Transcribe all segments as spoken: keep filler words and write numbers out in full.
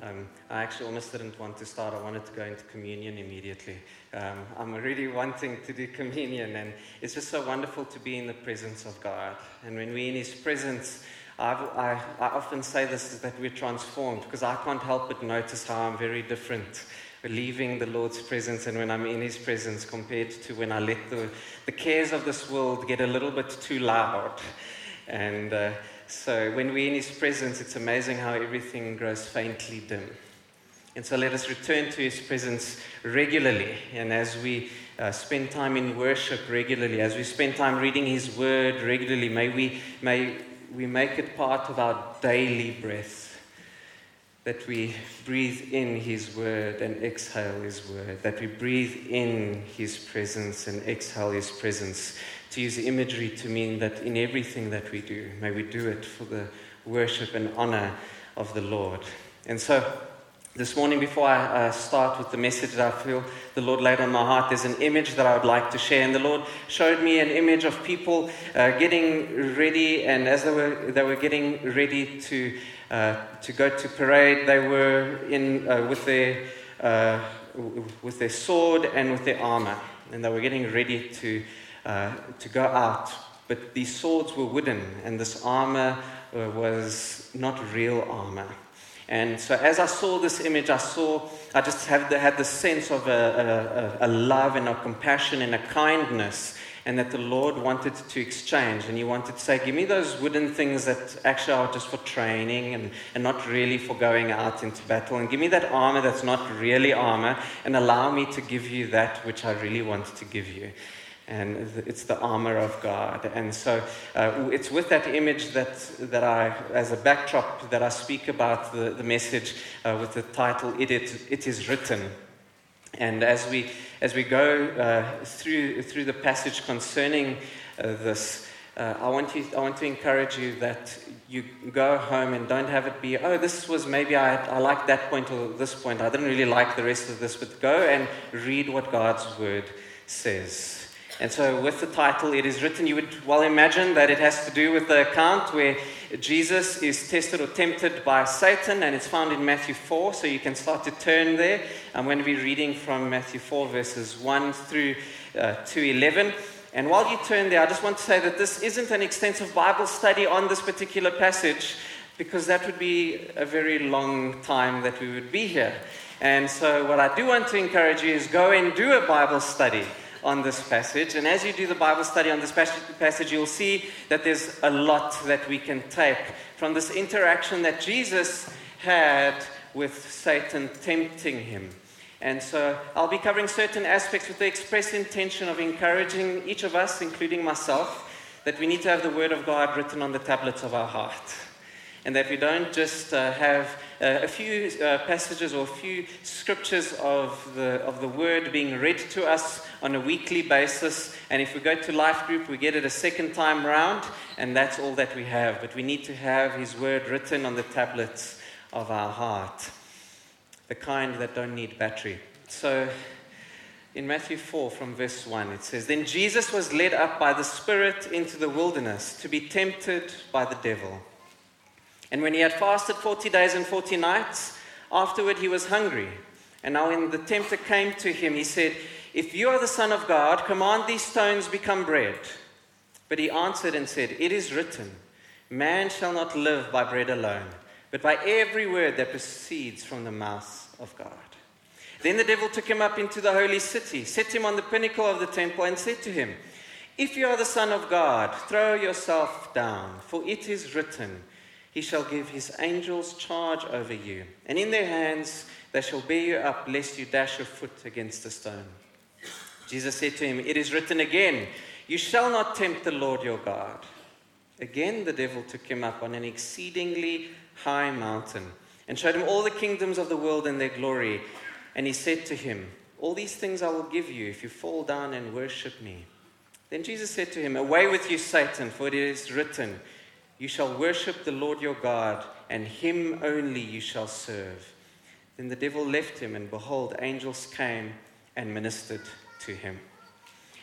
Um, I actually almost didn't want to start. I wanted to go into communion immediately. Um, I'm really wanting to do communion, and it's just so wonderful to be in the presence of God. And when we're in His presence, I've, I, I often say this, is that we're transformed, because I can't help but notice how I'm very different leaving the Lord's presence and when I'm in His presence compared to when I let the, the cares of this world get a little bit too loud. And uh, so when we're in His presence, it's amazing how everything grows faintly dim. And so let us return to His presence regularly. And as we uh, spend time in worship regularly, as we spend time reading His word regularly, may we, may we make it part of our daily breath, that we breathe in His word and exhale His word, that we breathe in His presence and exhale His presence, to use imagery to mean that in everything that we do, may we do it for the worship and honor of the Lord. And so this morning, before I uh, start with the message that I feel the Lord laid on my heart, there's an image that I would like to share. And the Lord showed me an image of people uh, getting ready, and as they were they were getting ready to uh, to go to parade, they were in uh, with their uh, with their sword and with their armor, and they were getting ready to uh, to go out. But these swords were wooden, and this armor uh, was not real armor. And so as I saw this image, I saw, I just have the, had the sense of a, a, a love and a compassion and a kindness, and that the Lord wanted to exchange. And He wanted to say, give me those wooden things that actually are just for training and, and not really for going out into battle. And give me that armor that's not really armor, and allow me to give you that which I really want to give you. And it's the armor of God. And so uh, it's with that image that that I, as a backdrop, that I speak about the, the message uh, with the title, It Is, It Is Written. And as we as we go uh, through through the passage concerning uh, this, uh, I want you I want to encourage you that you go home and don't have it be, oh, this was maybe I, I like that point or this point. I didn't really like the rest of this, but go and read what God's word says. And so with the title, It Is Written, you would well imagine that it has to do with the account where Jesus is tested or tempted by Satan, and it's found in Matthew four, so you can start to turn there. I'm going to be reading from Matthew four, verses one through uh, to eleven. And while you turn there, I just want to say that this isn't an extensive Bible study on this particular passage, because that would be a very long time that we would be here. And so what I do want to encourage you is go and do a Bible study on this passage. And as you do the Bible study on this passage, you'll see that there's a lot that we can take from this interaction that Jesus had with Satan tempting him. And so I'll be covering certain aspects with the express intention of encouraging each of us, including myself, that we need to have the Word of God written on the tablets of our heart. And that we don't just uh, have uh, a few uh, passages or a few scriptures of the of the Word being read to us on a weekly basis. And if we go to Life Group, we get it a second time round, and that's all that we have. But we need to have His Word written on the tablets of our heart, the kind that don't need battery. So in Matthew four, from verse one, it says, "Then Jesus was led up by the Spirit into the wilderness to be tempted by the devil. And when He had fasted forty days and forty nights, afterward He was hungry. And now when the tempter came to Him, he said, 'If you are the Son of God, command these stones become bread.' But He answered and said, 'It is written, man shall not live by bread alone, but by every word that proceeds from the mouth of God.' Then the devil took Him up into the holy city, set Him on the pinnacle of the temple, and said to Him, 'If you are the Son of God, throw yourself down, for it is written, He shall give His angels charge over you, and in their hands they shall bear you up, lest you dash your foot against a stone.' Jesus said to him, 'It is written again, you shall not tempt the Lord your God.' Again the devil took Him up on an exceedingly high mountain, and showed Him all the kingdoms of the world and their glory. And He said to him, 'All these things I will give you if you fall down and worship me.' Then Jesus said to him, 'Away with you, Satan, for it is written, you shall worship the Lord your God, and Him only you shall serve.' Then the devil left Him, and behold, angels came and ministered to Him."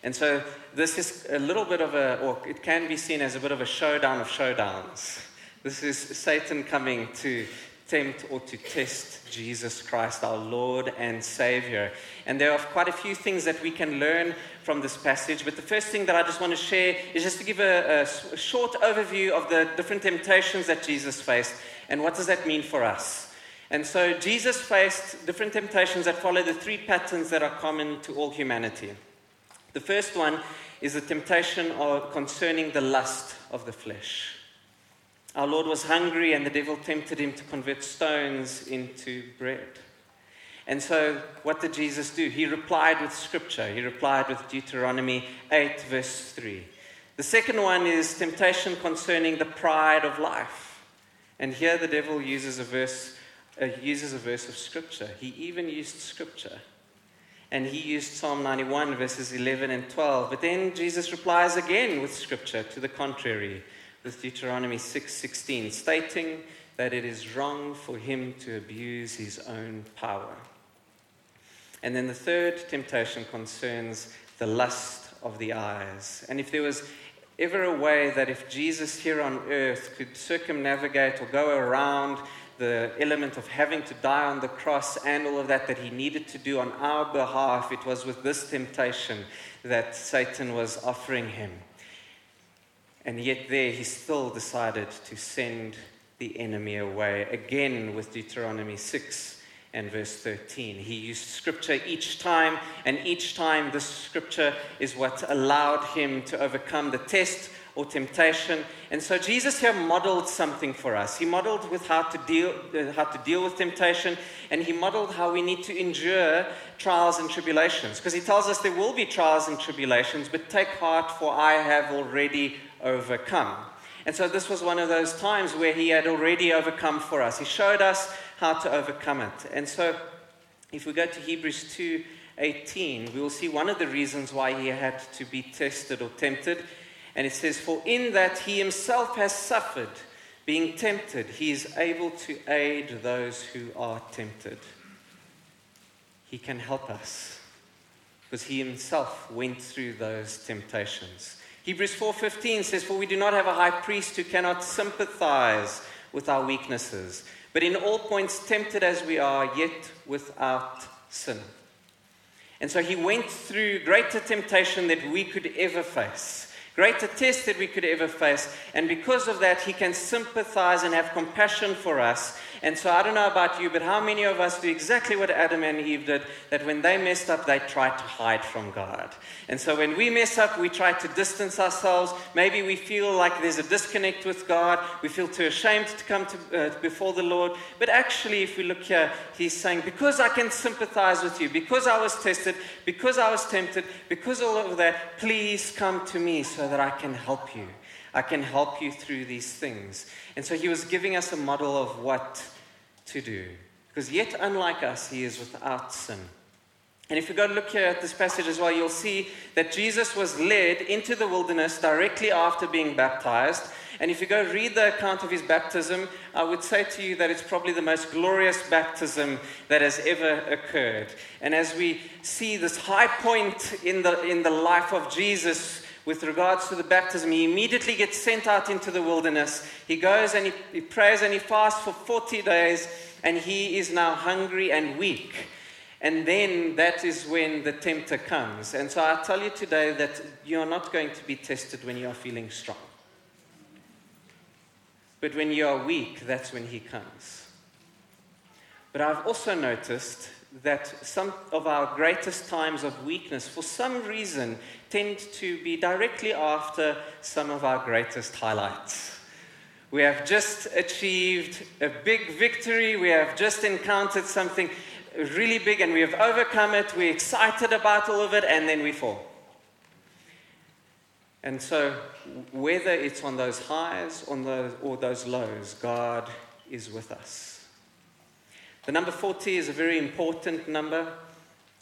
And so this is a little bit of a, or it can be seen as a bit of a showdown of showdowns. This is Satan coming to tempt or to test Jesus Christ, our Lord and Savior. And there are quite a few things that we can learn from this passage, but the first thing that I just want to share is just to give a, a short overview of the different temptations that Jesus faced, and what does that mean for us? And so Jesus faced different temptations that follow the three patterns that are common to all humanity. The first one is the temptation of concerning the lust of the flesh. Our Lord was hungry, and the devil tempted him to convert stones into bread. And so what did Jesus do? He replied with scripture. He replied with Deuteronomy eight verse three. The second one is temptation concerning the pride of life. And here the devil uses a verse Uh, uses a verse of scripture. He even used scripture. And he used Psalm ninety-one, verses eleven and twelve. But then Jesus replies again with scripture to the contrary, with Deuteronomy six sixteen, stating that it is wrong for him to abuse his own power. And then the third temptation concerns the lust of the eyes. And if there was ever a way that if Jesus here on earth could circumnavigate or go around the element of having to die on the cross and all of that that he needed to do on our behalf, it was with this temptation that Satan was offering him. And yet there he still decided to send the enemy away, again with Deuteronomy six and verse thirteen. He used scripture each time, and each time this scripture is what allowed him to overcome the test or temptation. And so Jesus here modeled something for us. He modeled with how to deal uh, how to deal with temptation, and he modeled how we need to endure trials and tribulations, because he tells us there will be trials and tribulations, but take heart, for I have already overcome. And so this was one of those times where he had already overcome for us. He showed us how to overcome it. And so if we go to Hebrews two eighteen, we will see one of the reasons why he had to be tested or tempted. And it says, for in that he himself has suffered, being tempted, he is able to aid those who are tempted. He can help us, because he himself went through those temptations. Hebrews four fifteen says, for we do not have a high priest who cannot sympathize with our weaknesses, but in all points tempted as we are, yet without sin. And so he went through greater temptation than we could ever face, greater test that we could ever face. And because of that, he can sympathize and have compassion for us. And so I don't know about you, but how many of us do exactly what Adam and Eve did, that when they messed up, they tried to hide from God? And so when we mess up, we try to distance ourselves. Maybe we feel like there's a disconnect with God. We feel too ashamed to come to, uh, before the Lord. But actually, if we look here, he's saying, because I can sympathize with you, because I was tested, because I was tempted, because all of that, please come to me so that I can help you. I can help you through these things. And so he was giving us a model of what to do, because yet unlike us, he is without sin. And if you go look here at this passage as well, you'll see that Jesus was led into the wilderness directly after being baptized. And if you go read the account of his baptism, I would say to you that it's probably the most glorious baptism that has ever occurred. And as we see this high point in the in the life of Jesus with regards to the baptism, he immediately gets sent out into the wilderness. He goes and he, he prays and he fasts for forty days, and he is now hungry and weak. And then that is when the tempter comes. And so I tell you today that you're not going to be tested when you are feeling strong. But when you are weak, that's when he comes. But I've also noticed that some of our greatest times of weakness, for some reason, tend to be directly after some of our greatest highlights. We have just achieved a big victory. We have just encountered something really big, and we have overcome it. We're excited about all of it, and then we fall. And so, whether it's on those highs on those, or those lows, God is with us. The number forty is a very important number,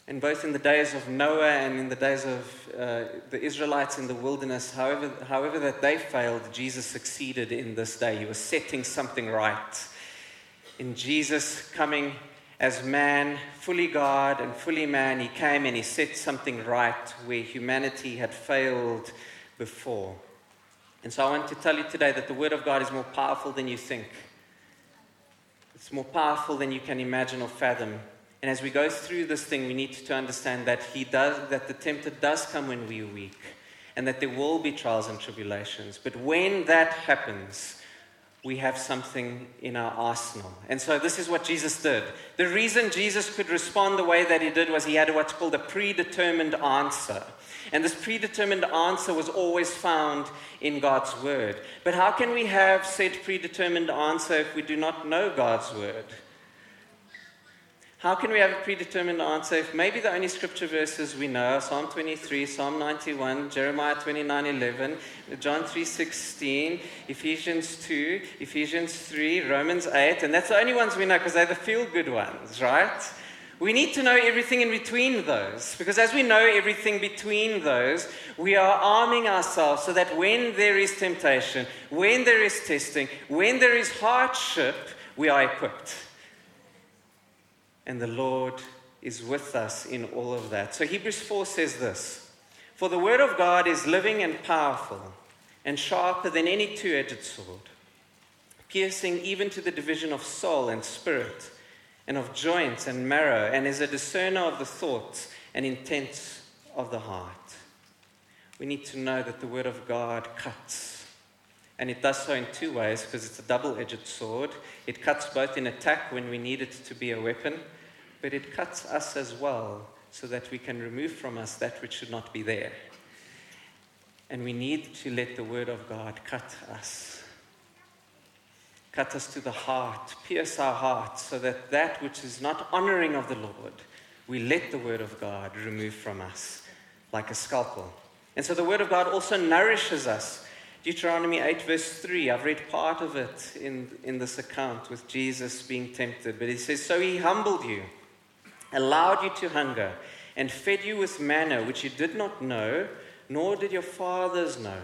and both in the days of Noah and in the days of uh, the Israelites in the wilderness, however, however that they failed, Jesus succeeded in this day. He was setting something right. In Jesus coming as man, fully God and fully man, he came and he set something right where humanity had failed before. And so I want to tell you today that the Word of God is more powerful than you think. It's more powerful than you can imagine or fathom. And as we go through this thing, we need to understand that he does, that the tempter does come when we are weak, and that there will be trials and tribulations. But when that happens, we have something in our arsenal. And so this is what Jesus did. The reason Jesus could respond the way that he did was he had what's called a predetermined answer. And this predetermined answer was always found in God's word. But how can we have said predetermined answer if we do not know God's word? How can we have a predetermined answer if maybe the only scripture verses we know are Psalm twenty-three, Psalm ninety-one, Jeremiah twenty-nine eleven, John three sixteen, Ephesians two, Ephesians three, Romans eight, and that's the only ones we know because they're the feel-good ones, right? We need to know everything in between those, because as we know everything between those, we are arming ourselves so that when there is temptation, when there is testing, when there is hardship, we are equipped. And the Lord is with us in all of that. So Hebrews four says this: "For the word of God is living and powerful, and sharper than any two-edged sword, piercing even to the division of soul and spirit, and of joints and marrow, and is a discerner of the thoughts and intents of the heart." We need to know that the word of God cuts. And it does so in two ways, because it's a double-edged sword. It cuts both in attack when we need it to be a weapon, but it cuts us as well so that we can remove from us that which should not be there. And we need to let the word of God cut us. Cut us to the heart, pierce our heart, so that that which is not honoring of the Lord, we let the word of God remove from us like a scalpel. And so the word of God also nourishes us. Deuteronomy eight verse three, I've read part of it in, in this account with Jesus being tempted, but it says, "So he humbled you, allowed you to hunger, and fed you with manna which you did not know, nor did your fathers know,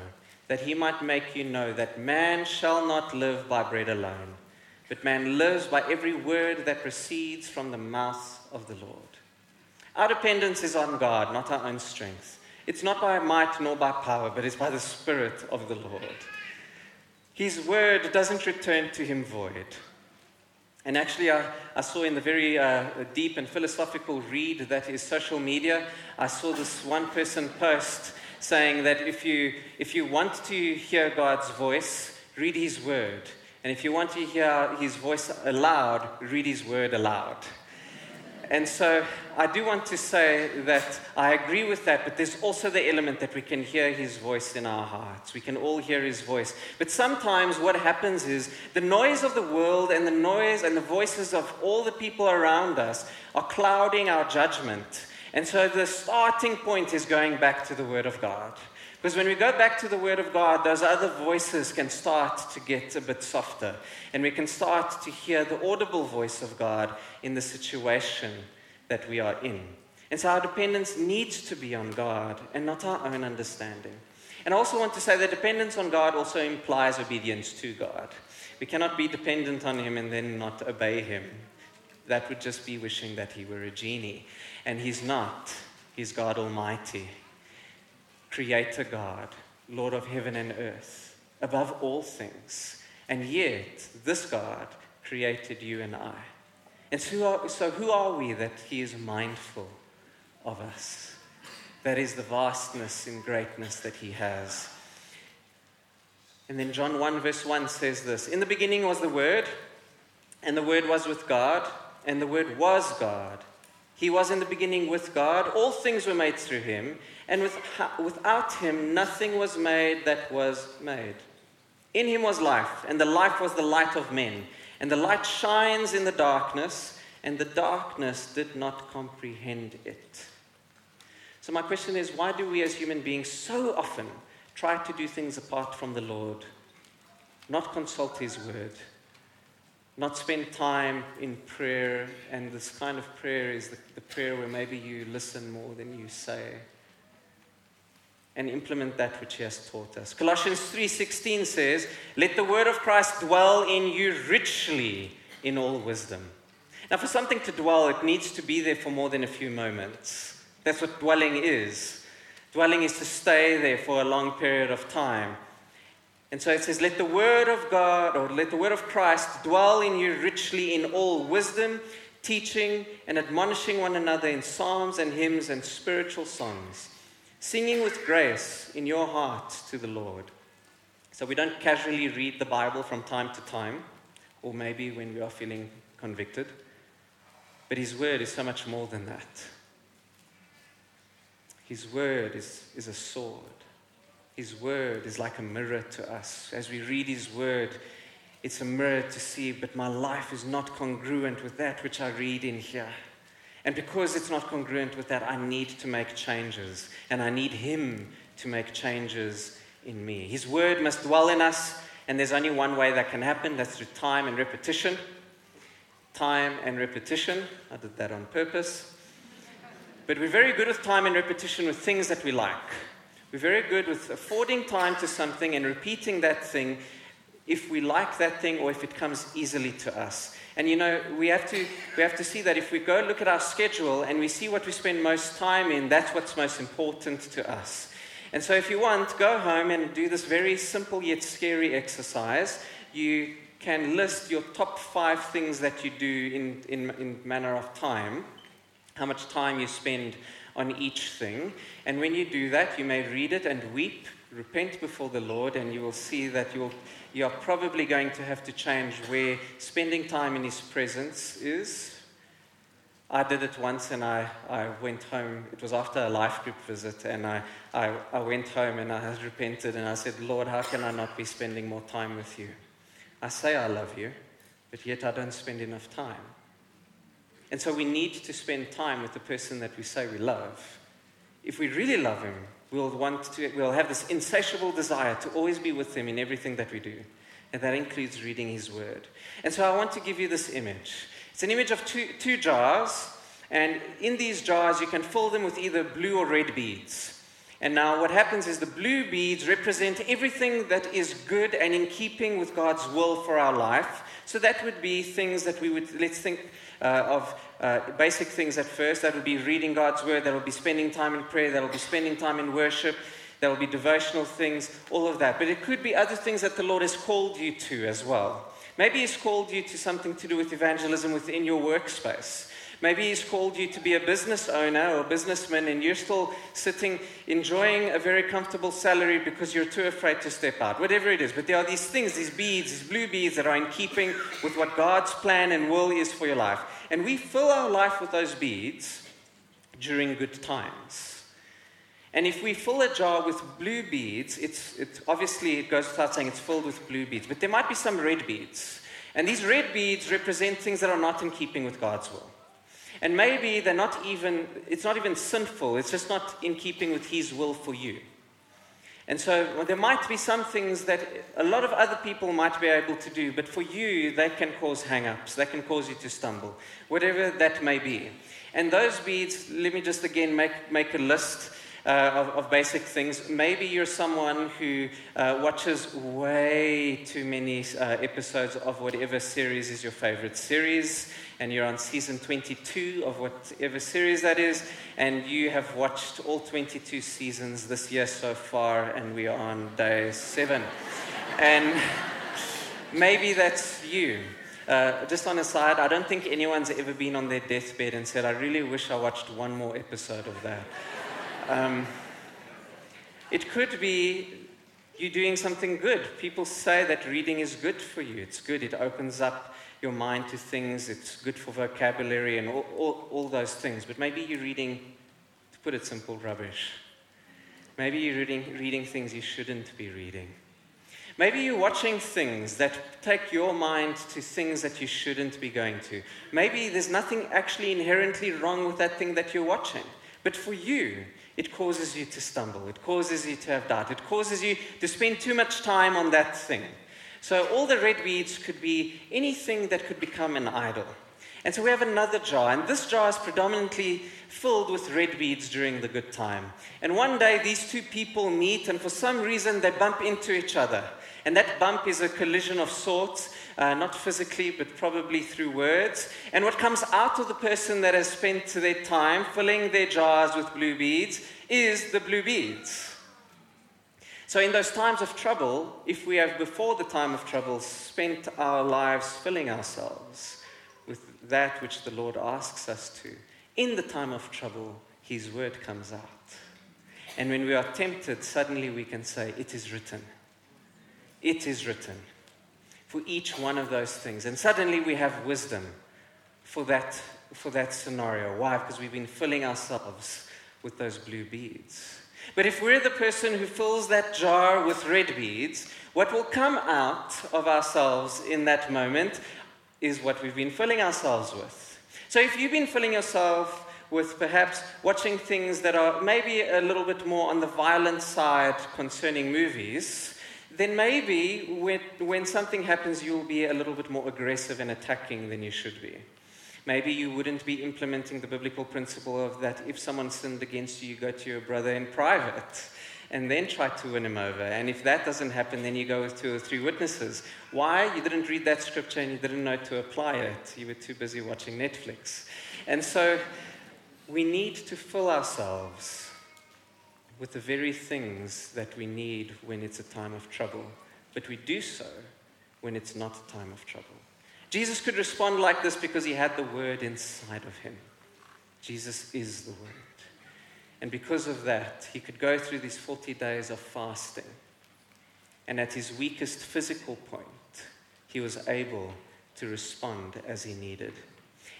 that he might make you know that man shall not live by bread alone, but man lives by every word that proceeds from the mouth of the Lord." Our dependence is on God, not our own strength. It's not by might nor by power, but it's by the Spirit of the Lord. His word doesn't return to him void. And actually, I, I saw in the very uh, deep and philosophical read that is social media, I saw this one person post saying that if you, if you want to hear God's voice, read his word. And if you want to hear his voice aloud, read his word aloud. And so I do want to say that I agree with that, but there's also the element that we can hear his voice in our hearts. We can all hear his voice. But sometimes what happens is the noise of the world and the noise and the voices of all the people around us are clouding our judgment. And so the starting point is going back to the word of God. Because when we go back to the word of God, those other voices can start to get a bit softer. And we can start to hear the audible voice of God in the situation that we are in. And so our dependence needs to be on God and not our own understanding. And I also want to say that dependence on God also implies obedience to God. We cannot be dependent on him and then not obey him. That would just be wishing that he were a genie. And he's not. He's God Almighty. Creator God, Lord of heaven and earth, above all things. And yet, this God created you and I. And so who are, so who are we that he is mindful of us? That is the vastness and greatness that he has. And then John one verse one says this: "In the beginning was the Word, and the Word was with God, and the Word was God. He was in the beginning with God. All things were made through him, and with, without him nothing was made that was made. In him was life, and the life was the light of men. And the light shines in the darkness, and the darkness did not comprehend it." So my question is, why do we as human beings so often try to do things apart from the Lord, not consult his word, not spend time in prayer? And this kind of prayer is the, the prayer where maybe you listen more than you say, and implement that which he has taught us. Colossians three sixteen says, "Let the word of Christ dwell in you richly in all wisdom." Now, for something to dwell, it needs to be there for more than a few moments. That's what dwelling is. Dwelling is to stay there for a long period of time. And so it says, let the word of God, or let the word of Christ dwell in you richly in all wisdom, teaching and admonishing one another in psalms and hymns and spiritual songs, singing with grace in your hearts to the Lord. So we don't casually read the Bible from time to time, or maybe when we are feeling convicted. But his word is so much more than that. His word is, is a sword. His word is like a mirror to us. As we read his word, it's a mirror to see, but my life is not congruent with that which I read in here. And because it's not congruent with that, I need to make changes. And I need him to make changes in me. His word must dwell in us. And there's only one way that can happen. That's through time and repetition. Time and repetition. I did that on purpose. But we're very good with time and repetition with things that we like. We're very good with affording time to something and repeating that thing if we like that thing or if it comes easily to us. And you know, we have to we have to see that if we go look at our schedule and we see what we spend most time in, that's what's most important to us. And so if you want, go home and do this very simple yet scary exercise. You can list your top five things that you do in, in, in manner of time, how much time you spend on each thing. And when you do that, you may read it and weep, repent before the Lord, and you will see that you'll, you are probably going to have to change where spending time in his presence is. I did it once, and I, I went home. It was after a life group visit, and I, I, I went home, and I repented, and I said, Lord, how can I not be spending more time with you? I say I love you, but yet I don't spend enough time. And so we need to spend time with the person that we say we love. If we really love him, we'll want to, we'll have this insatiable desire to always be with him in everything that we do. And that includes reading his word. And so I want to give you this image. It's an image of two, two jars. And in these jars, you can fill them with either blue or red beads. And now what happens is the blue beads represent everything that is good and in keeping with God's will for our life. So that would be things that we would, let's think uh, of uh, basic things at first. That would be reading God's word. That would be spending time in prayer. That would be spending time in worship. There will be devotional things, all of that. But it could be other things that the Lord has called you to as well. Maybe he's called you to something to do with evangelism within your workspace. Maybe he's called you to be a business owner or businessman, and you're still sitting, enjoying a very comfortable salary because you're too afraid to step out, whatever it is. But there are these things, these beads, these blue beads that are in keeping with what God's plan and will is for your life. And we fill our life with those beads during good times. And if we fill a jar with blue beads, it's, it's obviously it goes without saying it's filled with blue beads, but there might be some red beads. And these red beads represent things that are not in keeping with God's will. And maybe they're not even, it's not even sinful. It's just not in keeping with his will for you. And so well, there might be some things that a lot of other people might be able to do, but for you, they can cause hang-ups. They can cause you to stumble, whatever that may be. And those beads, let me just again make, make a list uh, of, of basic things. Maybe you're someone who uh, watches way too many uh, episodes of whatever series is your favorite series. And you're on season twenty-two of whatever series that is, and you have watched all twenty-two seasons this year so far, and we are on day seven. And maybe that's you. Uh, just on a side, I don't think anyone's ever been on their deathbed and said, I really wish I watched one more episode of that. Um, it could be you doing something good. People say that reading is good for you. It's good. It opens up your mind to things. It's good for vocabulary and all, all, all those things. But maybe you're reading, to put it simple, rubbish. Maybe you're reading, reading things you shouldn't be reading. Maybe you're watching things that take your mind to things that you shouldn't be going to. Maybe there's nothing actually inherently wrong with that thing that you're watching. But for you, it causes you to stumble. It causes you to have doubt. It causes you to spend too much time on that thing. So all the red beads could be anything that could become an idol. And so we have another jar, and this jar is predominantly filled with red beads during the good time. And one day these two people meet, and for some reason they bump into each other. And that bump is a collision of sorts, uh, not physically, but probably through words. And what comes out of the person that has spent their time filling their jars with blue beads is the blue beads. So in those times of trouble, if we have before the time of trouble spent our lives filling ourselves with that which the Lord asks us to, in the time of trouble, his word comes out. And when we are tempted, suddenly we can say, it is written. It is written for each one of those things. And suddenly we have wisdom for that, for that scenario. Why? Because we've been filling ourselves with those blue beads. But if we're the person who fills that jar with red beads, what will come out of ourselves in that moment is what we've been filling ourselves with. So if you've been filling yourself with perhaps watching things that are maybe a little bit more on the violent side concerning movies, then maybe when, when something happens, you'll be a little bit more aggressive and attacking than you should be. Maybe you wouldn't be implementing the biblical principle of that if someone sinned against you, you go to your brother in private and then try to win him over. And if that doesn't happen, then you go with two or three witnesses. Why? You didn't read that scripture and you didn't know to apply it. You were too busy watching Netflix. And so we need to fill ourselves with the very things that we need when it's a time of trouble. But we do so when it's not a time of trouble. Jesus could respond like this because he had the word inside of him. Jesus is the word. And because of that, he could go through these forty days of fasting. And at his weakest physical point, he was able to respond as he needed.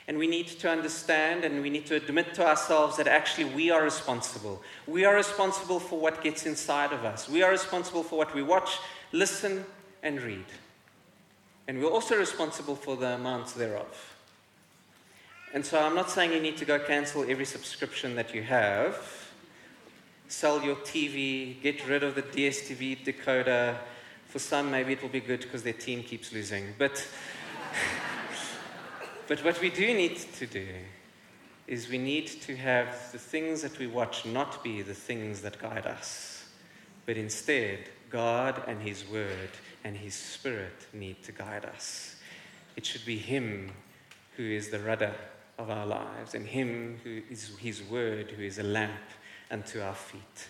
And we need to understand and we need to admit to ourselves that actually we are responsible. We are responsible for what gets inside of us. We are responsible for what we watch, listen, and read. And we're also responsible for the amounts thereof. And so I'm not saying you need to go cancel every subscription that you have, sell your T V, get rid of the D S T V decoder. For some, maybe it will be good because their team keeps losing. But But what we do need to do is we need to have the things that we watch not be the things that guide us, but instead, God and his word and his spirit need to guide us. It should be him who is the rudder of our lives and him who is his word, who is a lamp unto our feet.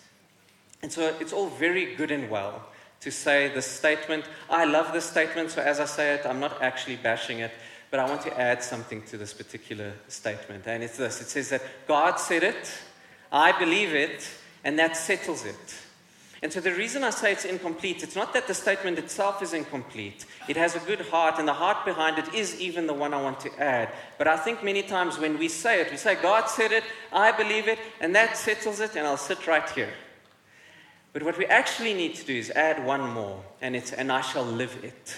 And so it's all very good and well to say this statement. I love this statement, so as I say it, I'm not actually bashing it. But I want to add something to this particular statement, and it's this. It says that God said it, I believe it, and that settles it. And so the reason I say it's incomplete, it's not that the statement itself is incomplete. It has a good heart, and the heart behind it is even the one I want to add. But I think many times when we say it, we say, God said it, I believe it, and that settles it, and I'll sit right here. But what we actually need to do is add one more, and it's, and I shall live it.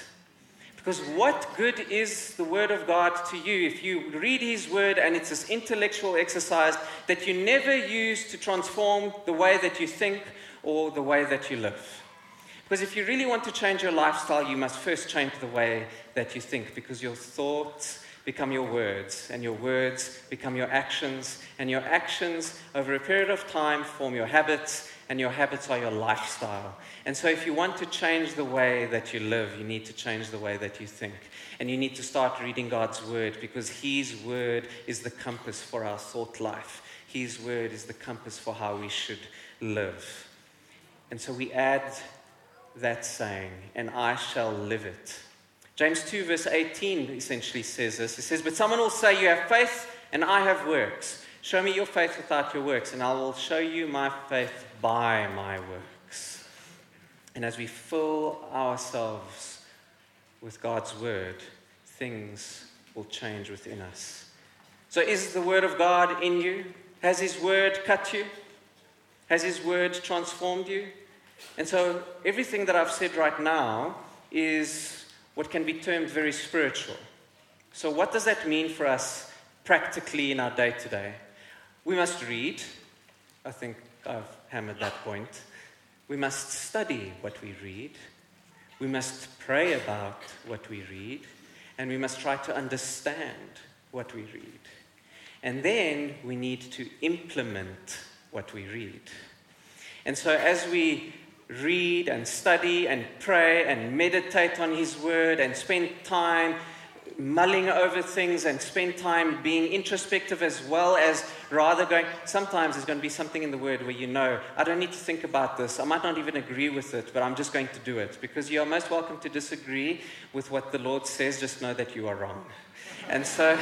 Because what good is the word of God to you if you read his word and it's this intellectual exercise that you never use to transform the way that you think or the way that you live? Because if you really want to change your lifestyle, you must first change the way that you think, because your thoughts become your words, and your words become your actions, and your actions over a period of time form your habits, and your habits are your lifestyle. And so if you want to change the way that you live, you need to change the way that you think. And you need to start reading God's word, because his word is the compass for our thought life. His word is the compass for how we should live. And so we add that saying, and I shall live it. James two verse eighteen essentially says this. It says, but someone will say, you have faith and I have works. Show me your faith without your works, and I will show you my faith by my works. And as we fill ourselves with God's word, things will change within us. So is the word of God in you? Has his word cut you? Has his word transformed you? And so everything that I've said right now is what can be termed very spiritual. So what does that mean for us practically in our day-to-day? We must read. I think I've hammered that point. We must study what we read. We must pray about what we read. And we must try to understand what we read. And then we need to implement what we read. And so as we read and study and pray and meditate on his word and spend time mulling over things and spend time being introspective, as well as rather going, sometimes there's going to be something in the Word where you know, I don't need to think about this. I might not even agree with it, but I'm just going to do it. Because you are most welcome to disagree with what the Lord says. Just know that you are wrong. And so,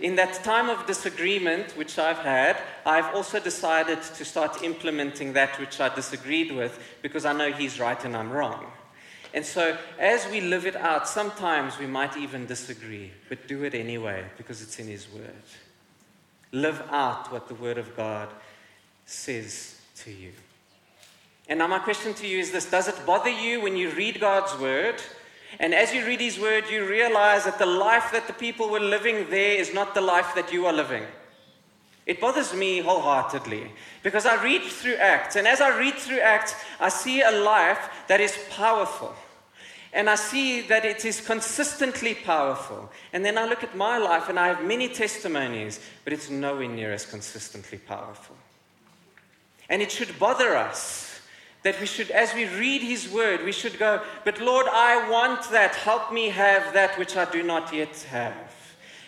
in that time of disagreement, which I've had, I've also decided to start implementing that which I disagreed with, because I know He's right and I'm wrong. And so, as we live it out, sometimes we might even disagree, but do it anyway, because it's in His Word. Live out what the Word of God says to you. And now my question to you is this: does it bother you when you read God's Word, and as you read His Word, you realize that the life that the people were living there is not the life that you are living? It bothers me wholeheartedly, because I read through Acts, and as I read through Acts, I see a life that is powerful, and I see that it is consistently powerful. And then I look at my life, and I have many testimonies, but it's nowhere near as consistently powerful. And it should bother us that we should, as we read His Word, we should go, but Lord, I want that. Help me have that which I do not yet have.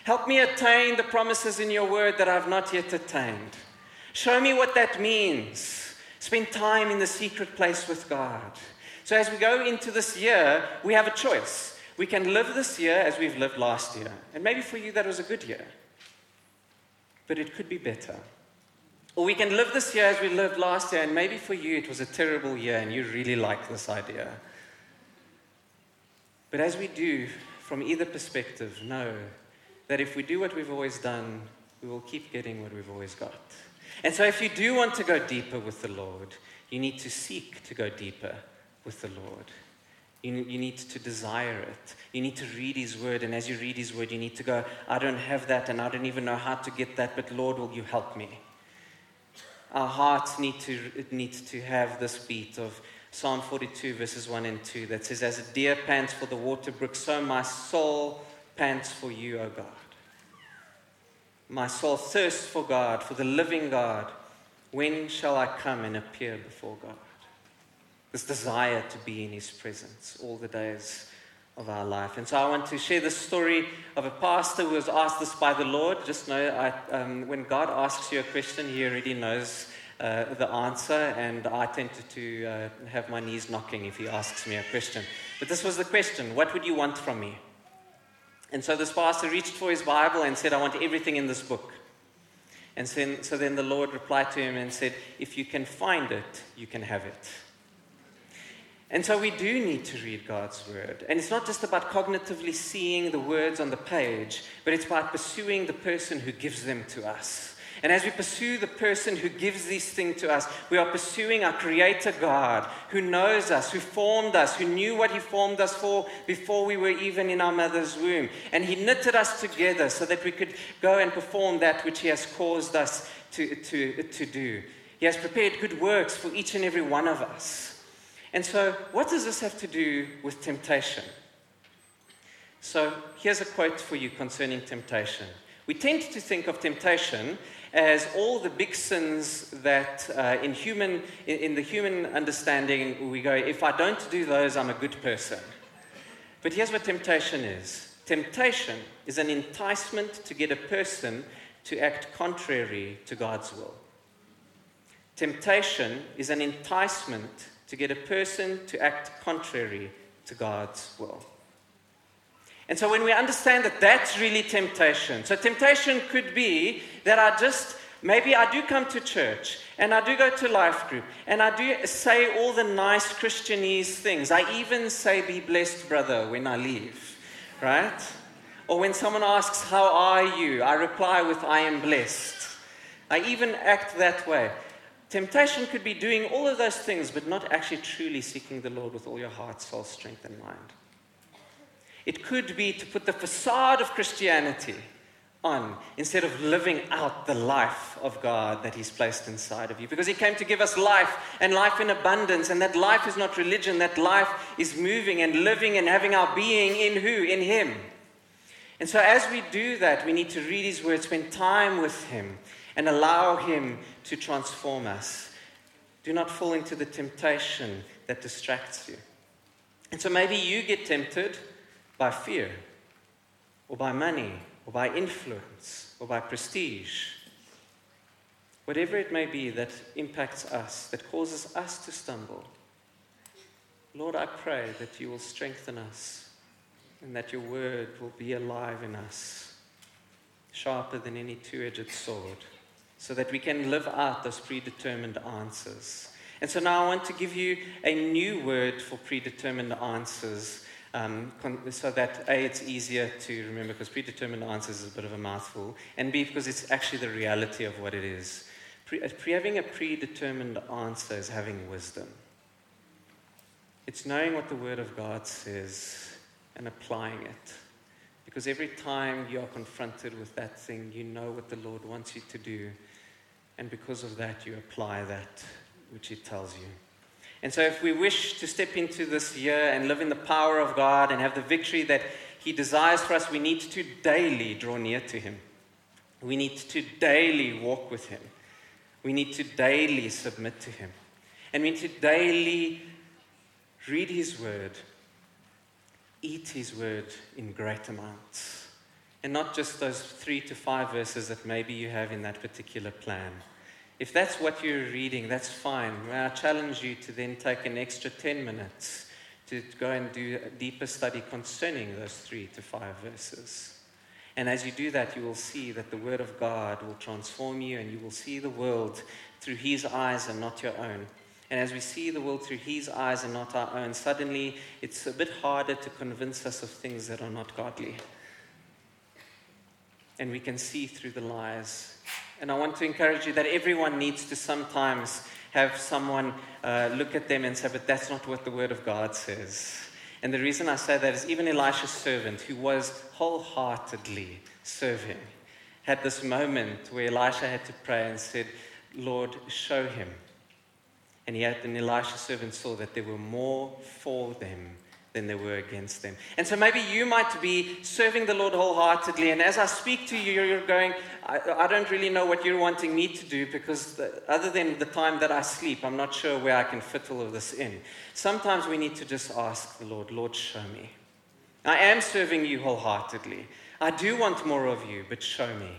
Help me attain the promises in your Word that I have not yet attained. Show me what that means. Spend time in the secret place with God. So as we go into this year, we have a choice. We can live this year as we've lived last year. And maybe for you that was a good year, but it could be better. Or we can live this year as we lived last year, and maybe for you it was a terrible year and you really like this idea. But as we do, from either perspective, know that if we do what we've always done, we will keep getting what we've always got. And so if you do want to go deeper with the Lord, you need to seek to go deeper with the Lord. You, you need to desire it. You need to read His Word, and as you read His Word, you need to go, I don't have that, and I don't even know how to get that, but Lord, will you help me? Our hearts need to, it needs to have this beat of Psalm forty-two, verses one and two, that says, as a deer pants for the water brook, so my soul pants for you, O God. My soul thirsts for God, for the living God. When shall I come and appear before God? This desire to be in His presence all the days of our life. And so I want to share the story of a pastor who was asked this by the Lord. Just know, I, um, when God asks you a question, He already knows uh, the answer, and I tend to, to uh, have my knees knocking if He asks me a question. But this was the question: what would you want from me? And so this pastor reached for his Bible and said, I want everything in this book. And so, so then the Lord replied to him and said, if you can find it, you can have it. And so we do need to read God's Word. And it's not just about cognitively seeing the words on the page, but it's about pursuing the person who gives them to us. And as we pursue the person who gives these things to us, we are pursuing our Creator God, who knows us, who formed us, who knew what He formed us for before we were even in our mother's womb. And He knitted us together so that we could go and perform that which He has caused us to, to, to do. He has prepared good works for each and every one of us. And so, what does this have to do with temptation? So, here's a quote for you concerning temptation. We tend to think of temptation as all the big sins that uh, in human, in, in the human understanding, we go, if I don't do those, I'm a good person. But here's what temptation is. Temptation is an enticement to get a person to act contrary to God's will. Temptation is an enticement to get a person to act contrary to God's will. And so when we understand that that's really temptation. So temptation could be that I just, maybe I do come to church, and I do go to life group, and I do say all the nice Christianese things. I even say, be blessed, brother, when I leave, right? Or when someone asks, how are you? I reply with, I am blessed. I even act that way. Temptation could be doing all of those things, but not actually truly seeking the Lord with all your heart, soul, strength, and mind. It could be to put the facade of Christianity on instead of living out the life of God that He's placed inside of you. Because He came to give us life, and life in abundance. And that life is not religion. That life is moving and living and having our being in who? In Him. And so as we do that, we need to read His Word, spend time with Him, and allow Him to transform us. Do not fall into the temptation that distracts you. And so maybe you get tempted by fear, or by money, or by influence, or by prestige. Whatever it may be that impacts us, that causes us to stumble, Lord, I pray that you will strengthen us and that your word will be alive in us, sharper than any two-edged sword, so that we can live out those predetermined answers. And so now I want to give you a new word for predetermined answers, um, so that A, it's easier to remember, because predetermined answers is a bit of a mouthful, and B, because it's actually the reality of what it is. Pre- having a predetermined answer is having wisdom. It's knowing what the Word of God says and applying it. Because every time you are confronted with that thing, you know what the Lord wants you to do. And because of that, you apply that which He tells you. And so if we wish to step into this year and live in the power of God and have the victory that He desires for us, we need to daily draw near to Him. We need to daily walk with Him. We need to daily submit to Him. And we need to daily read His word, eat His word in great amounts. And not just those three to five verses that maybe you have in that particular plan. If that's what you're reading, that's fine. May I challenge you to then take an extra ten minutes to go and do a deeper study concerning those three to five verses. And as you do that, you will see that the word of God will transform you, and you will see the world through His eyes and not your own. And as we see the world through His eyes and not our own, suddenly it's a bit harder to convince us of things that are not godly. And we can see through the lies. And I want to encourage you that everyone needs to sometimes have someone uh, look at them and say, but that's not what the Word of God says. And the reason I say that is even Elisha's servant, who was wholeheartedly serving, had this moment where Elisha had to pray and said, Lord, show him. And yet, and Elisha's servant saw that there were more for them than there were against them. And so maybe you might be serving the Lord wholeheartedly. And as I speak to you, you're going, I, I don't really know what you're wanting me to do, because the, other than the time that I sleep, I'm not sure where I can fit all of this in. Sometimes we need to just ask the Lord, Lord, show me. I am serving you wholeheartedly. I do want more of you, but show me.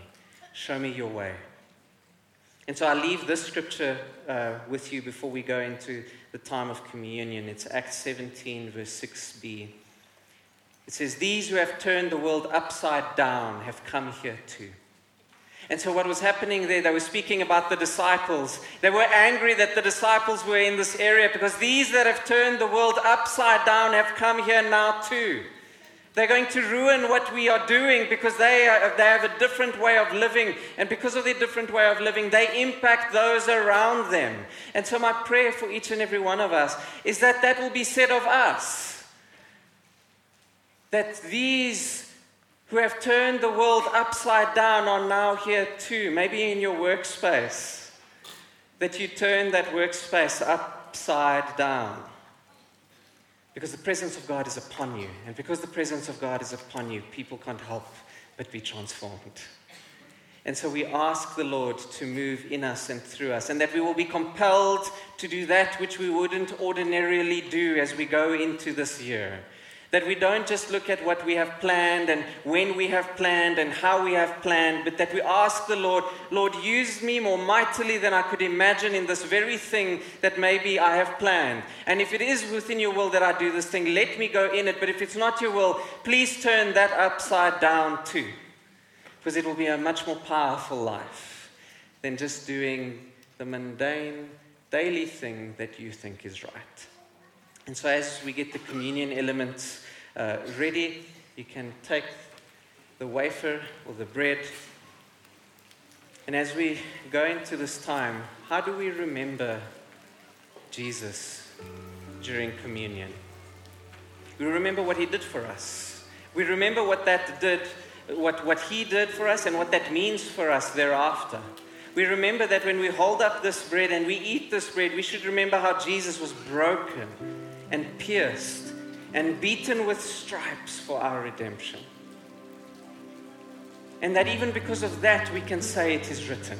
Show me your way. And so I leave this scripture uh, with you before we go into the time of communion. It's Acts seventeen, verse six b. It says, these who have turned the world upside down have come here too. And so what was happening there, they were speaking about the disciples. They were angry that the disciples were in this area, because these that have turned the world upside down have come here now too. They're going to ruin what we are doing, because they are, they have a different way of living. And because of their different way of living, they impact those around them. And so my prayer for each and every one of us is that that will be said of us. That these who have turned the world upside down are now here too. Maybe in your workspace. That you turn that workspace upside down. Because the presence of God is upon you. And because the presence of God is upon you, people can't help but be transformed. And so we ask the Lord to move in us and through us, and that we will be compelled to do that which we wouldn't ordinarily do as we go into this year. That we don't just look at what we have planned and when we have planned and how we have planned, but that we ask the Lord, Lord, use me more mightily than I could imagine in this very thing that maybe I have planned. And if it is within your will that I do this thing, let me go in it. But if it's not your will, please turn that upside down too. Because it will be a much more powerful life than just doing the mundane daily thing that you think is right. And so as we get the communion elements uh, ready, you can take the wafer or the bread. And as we go into this time, how do we remember Jesus during communion? We remember what He did for us. We remember what that did, what, what He did for us, and what that means for us thereafter. We remember that when we hold up this bread and we eat this bread, we should remember how Jesus was broken and pierced and beaten with stripes for our redemption. And that even because of that, we can say it is written.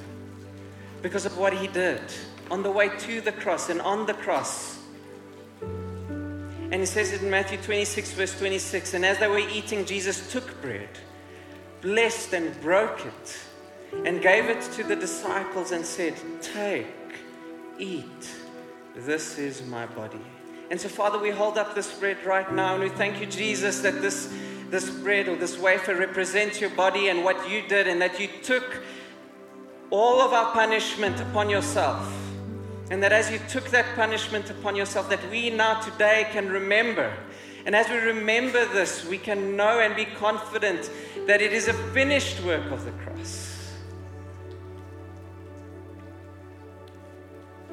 Because of what He did on the way to the cross and on the cross. And it says it in Matthew twenty-six, verse twenty-six, and as they were eating, Jesus took bread blessed and broke it and gave it to the disciples and said, "Take, eat, this is my body." And so, Father, we hold up this bread right now, and we thank you, Jesus, that this, this bread or this wafer represents your body and what you did, and that you took all of our punishment upon yourself. And that as you took that punishment upon yourself, that we now today can remember. And as we remember this, we can know and be confident that it is a finished work of the cross.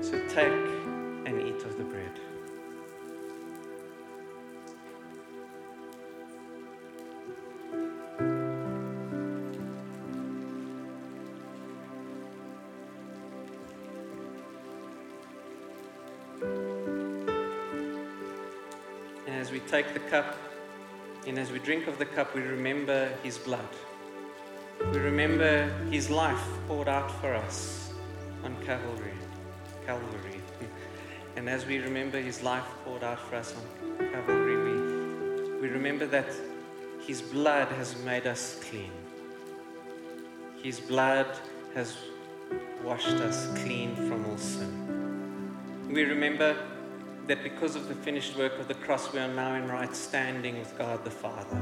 So take and eat of the bread. As we take the cup, and as we drink of the cup, we remember his blood. We remember his life poured out for us on Calvary. Calvary. And as we remember his life poured out for us on Calvary, we, we remember that his blood has made us clean. His blood has washed us clean from all sin. We remember that because of the finished work of the cross, we are now in right standing with God the Father.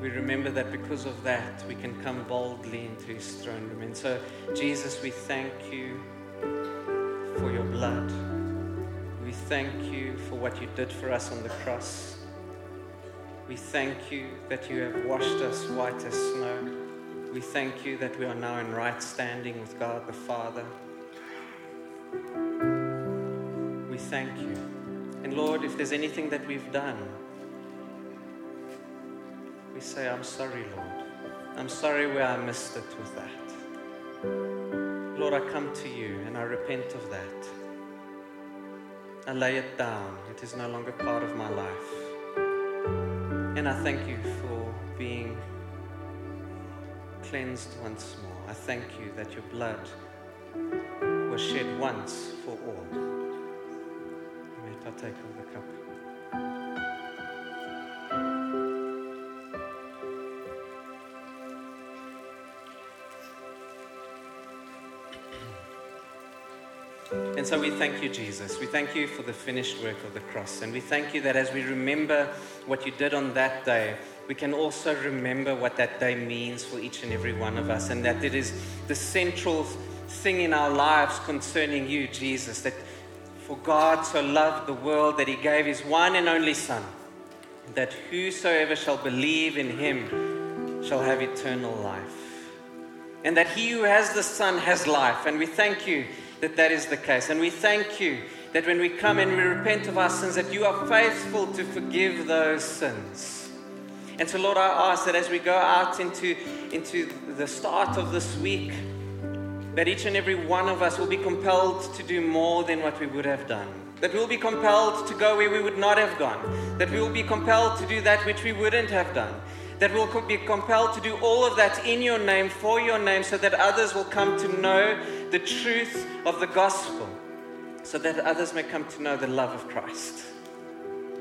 We remember that because of that, we can come boldly into his throne room. And so, Jesus, we thank you for your blood. We thank you for what you did for us on the cross. We thank you that you have washed us white as snow. We thank you that we are now in right standing with God the Father. We thank you. And Lord, if there's anything that we've done, we say, "I'm sorry, Lord. I'm sorry where I missed it with that. Lord, I come to you and I repent of that. I lay it down. It is no longer part of my life. And I thank you for being cleansed once more. I thank you that your blood was shed once for all." I'll take of the cup. And so we thank you, Jesus. We thank you for the finished work of the cross. And we thank you that as we remember what you did on that day, we can also remember what that day means for each and every one of us. And that it is the central thing in our lives concerning you, Jesus, that for God so loved the world that he gave his one and only Son, that whosoever shall believe in him shall have eternal life. And that he who has the Son has life. And we thank you that that is the case. And we thank you that when we come and we repent of our sins, that you are faithful to forgive those sins. And so, Lord, I ask that as we go out into, into the start of this week, that each and every one of us will be compelled to do more than what we would have done. That we will be compelled to go where we would not have gone. That we will be compelled to do that which we wouldn't have done. That we will be compelled to do all of that in your name, for your name, so that others will come to know the truth of the gospel. So that others may come to know the love of Christ.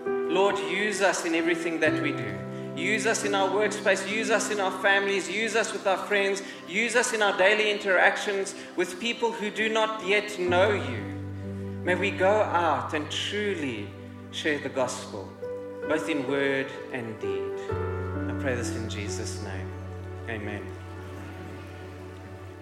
Lord, use us in everything that we do. Use us in our workspace, use us in our families, use us with our friends, use us in our daily interactions with people who do not yet know you. May we go out and truly share the gospel, both in word and deed. I pray this in Jesus' name. Amen.